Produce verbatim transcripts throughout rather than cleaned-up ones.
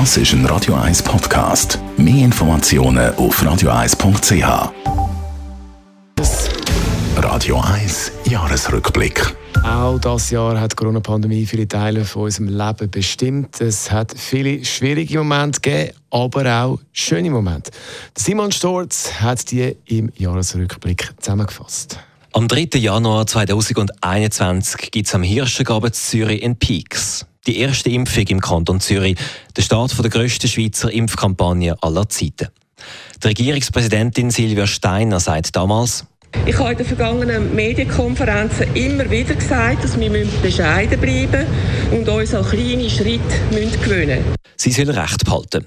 Das ist ein Radio eins Podcast. Mehr Informationen auf radio eins punkt c h. Radio eins Jahresrückblick. Auch dieses Jahr hat die Corona-Pandemie viele Teile von unserem Leben bestimmt. Es hat viele schwierige Momente gegeben, aber auch schöne Momente. Simon Storz hat die im Jahresrückblick zusammengefasst. Am dritten Januar zweitausendeinundzwanzig gibt es am Hirschengraben in Zürich in Peaks. Die erste Impfung im Kanton Zürich, der Start von der grössten Schweizer Impfkampagne aller Zeiten. Die Regierungspräsidentin Silvia Steiner sagt damals: Ich habe in den vergangenen Medienkonferenzen immer wieder gesagt, dass wir bescheiden bleiben und uns an kleine Schritte gewöhnen müssen. Sie soll Recht behalten.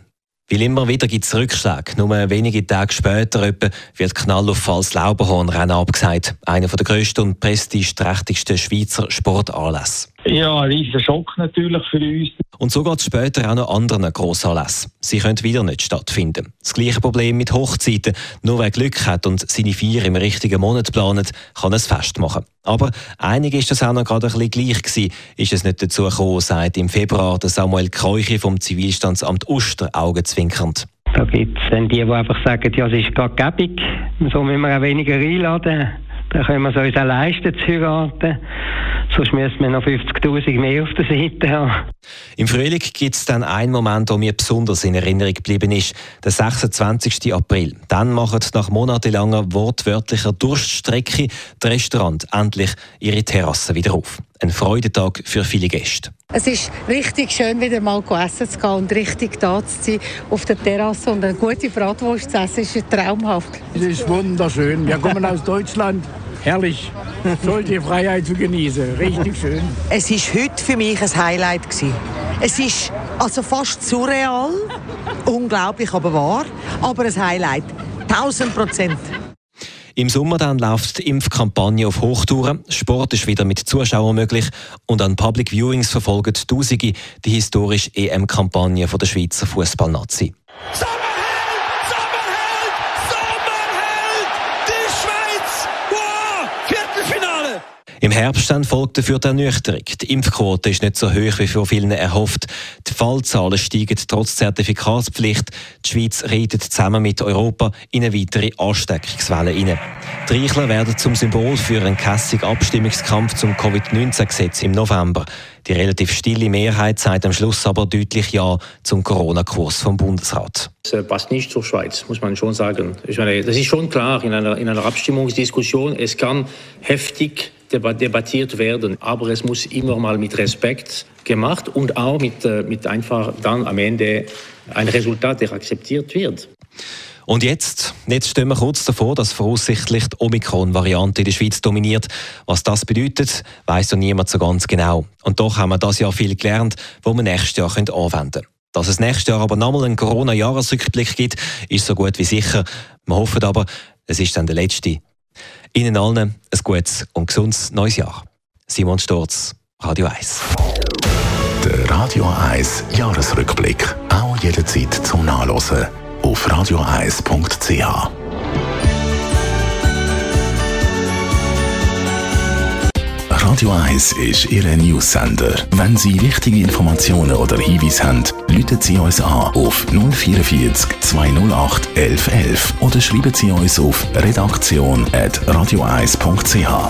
Weil immer wieder gibt es Rückschläge. Nur wenige Tage später etwa wird Knall auf Falls Lauberhorn-Rennen abgesagt. Einer der grössten und prestigeträchtigsten Schweizer Sportanlässe. Ja, ein riesiger Schock natürlich für uns. Und so geht es später auch noch anderen Grossanlässen. Sie können wieder nicht stattfinden. Das gleiche Problem mit Hochzeiten. Nur wer Glück hat und seine Feier im richtigen Monat planet, kann es Fest machen. Aber einiges ist das auch noch gerade ein bisschen gleich gewesen. Ist es nicht dazu gekommen, sagt im Februar der Samuel Kreuche vom Zivilstandsamt Uster augenzwinkernd. Da gibt es dann die, die einfach sagen, ja, es ist gerade gäbig, so müssen wir auch weniger einladen. Dann können wir es uns auch leisten zu heiraten. Sonst müssen wir noch fünfzigtausend mehr auf der Seite haben. Im Frühling gibt es dann einen Moment, der mir besonders in Erinnerung geblieben ist. Der sechsundzwanzigsten April. Dann machen nach monatelanger wortwörtlicher Durststrecke die Restaurants endlich ihre Terrassen wieder auf. Ein Freudentag für viele Gäste. Es ist richtig schön, wieder mal essen zu gehen und richtig da zu sein auf der Terrasse und eine gute Bratwurst zu essen. Es ist traumhaft. Es ist wunderschön. Wir kommen aus Deutschland. Herrlich. Soll die Freiheit zu genießen. Richtig schön. Es ist heute für mich ein Highlight gewesen. Es ist also fast surreal, unglaublich, aber wahr. Aber ein Highlight. tausend Prozent. Im Sommer dann läuft die Impfkampagne auf Hochtouren, Sport ist wieder mit Zuschauern möglich und an Public Viewings verfolgen Tausende die historische E M-Kampagne von der Schweizer Fußballnazi. Sommerheld! Sommerheld! Sommerheld! Die Schweiz! Wow! Viertelfinale! Im Herbst dann folgt dafür die Ernüchterung. Die Impfquote ist nicht so hoch wie von vielen erhofft. Die Fallzahlen steigen trotz Zertifikatspflicht. Die Schweiz reitet zusammen mit Europa in eine weitere Ansteckungswelle hinein. Die Reichler werden zum Symbol für einen kässigen Abstimmungskampf zum Covid neunzehn Gesetz im November. Die relativ stille Mehrheit sagt am Schluss aber deutlich Ja zum Corona-Kurs vom Bundesrat. Das passt nicht zur Schweiz, muss man schon sagen. Ich meine, das ist schon klar in einer, in einer Abstimmungsdiskussion. Es kann heftig debattiert werden, aber es muss immer mal mit Respekt gemacht und auch mit, mit einfach dann am Ende ein Resultat, der akzeptiert wird. Und jetzt? Jetzt stehen wir kurz davor, dass voraussichtlich die Omikron-Variante in der Schweiz dominiert. Was das bedeutet, weiss noch niemand so ganz genau. Und doch haben wir dieses Jahr viel gelernt, was wir nächstes Jahr anwenden können. Dass es nächstes Jahr aber nochmal einen Corona-Jahresrückblick gibt, ist so gut wie sicher. Wir hoffen aber, es ist dann der letzte. Ihnen allen ein gutes und gesundes neues Jahr. Simon Storz, Radio eins. Der Radio eins Jahresrückblick. Auch jederzeit zum Nachlesen auf radio eins punkt c h. Radio eins ist Ihr News-Sender. Wenn Sie wichtige Informationen oder Hinweise haben, rufen Sie uns an auf null vier vier zwei null acht elf elf oder schreiben Sie uns auf redaktion at radio eins punkt c h.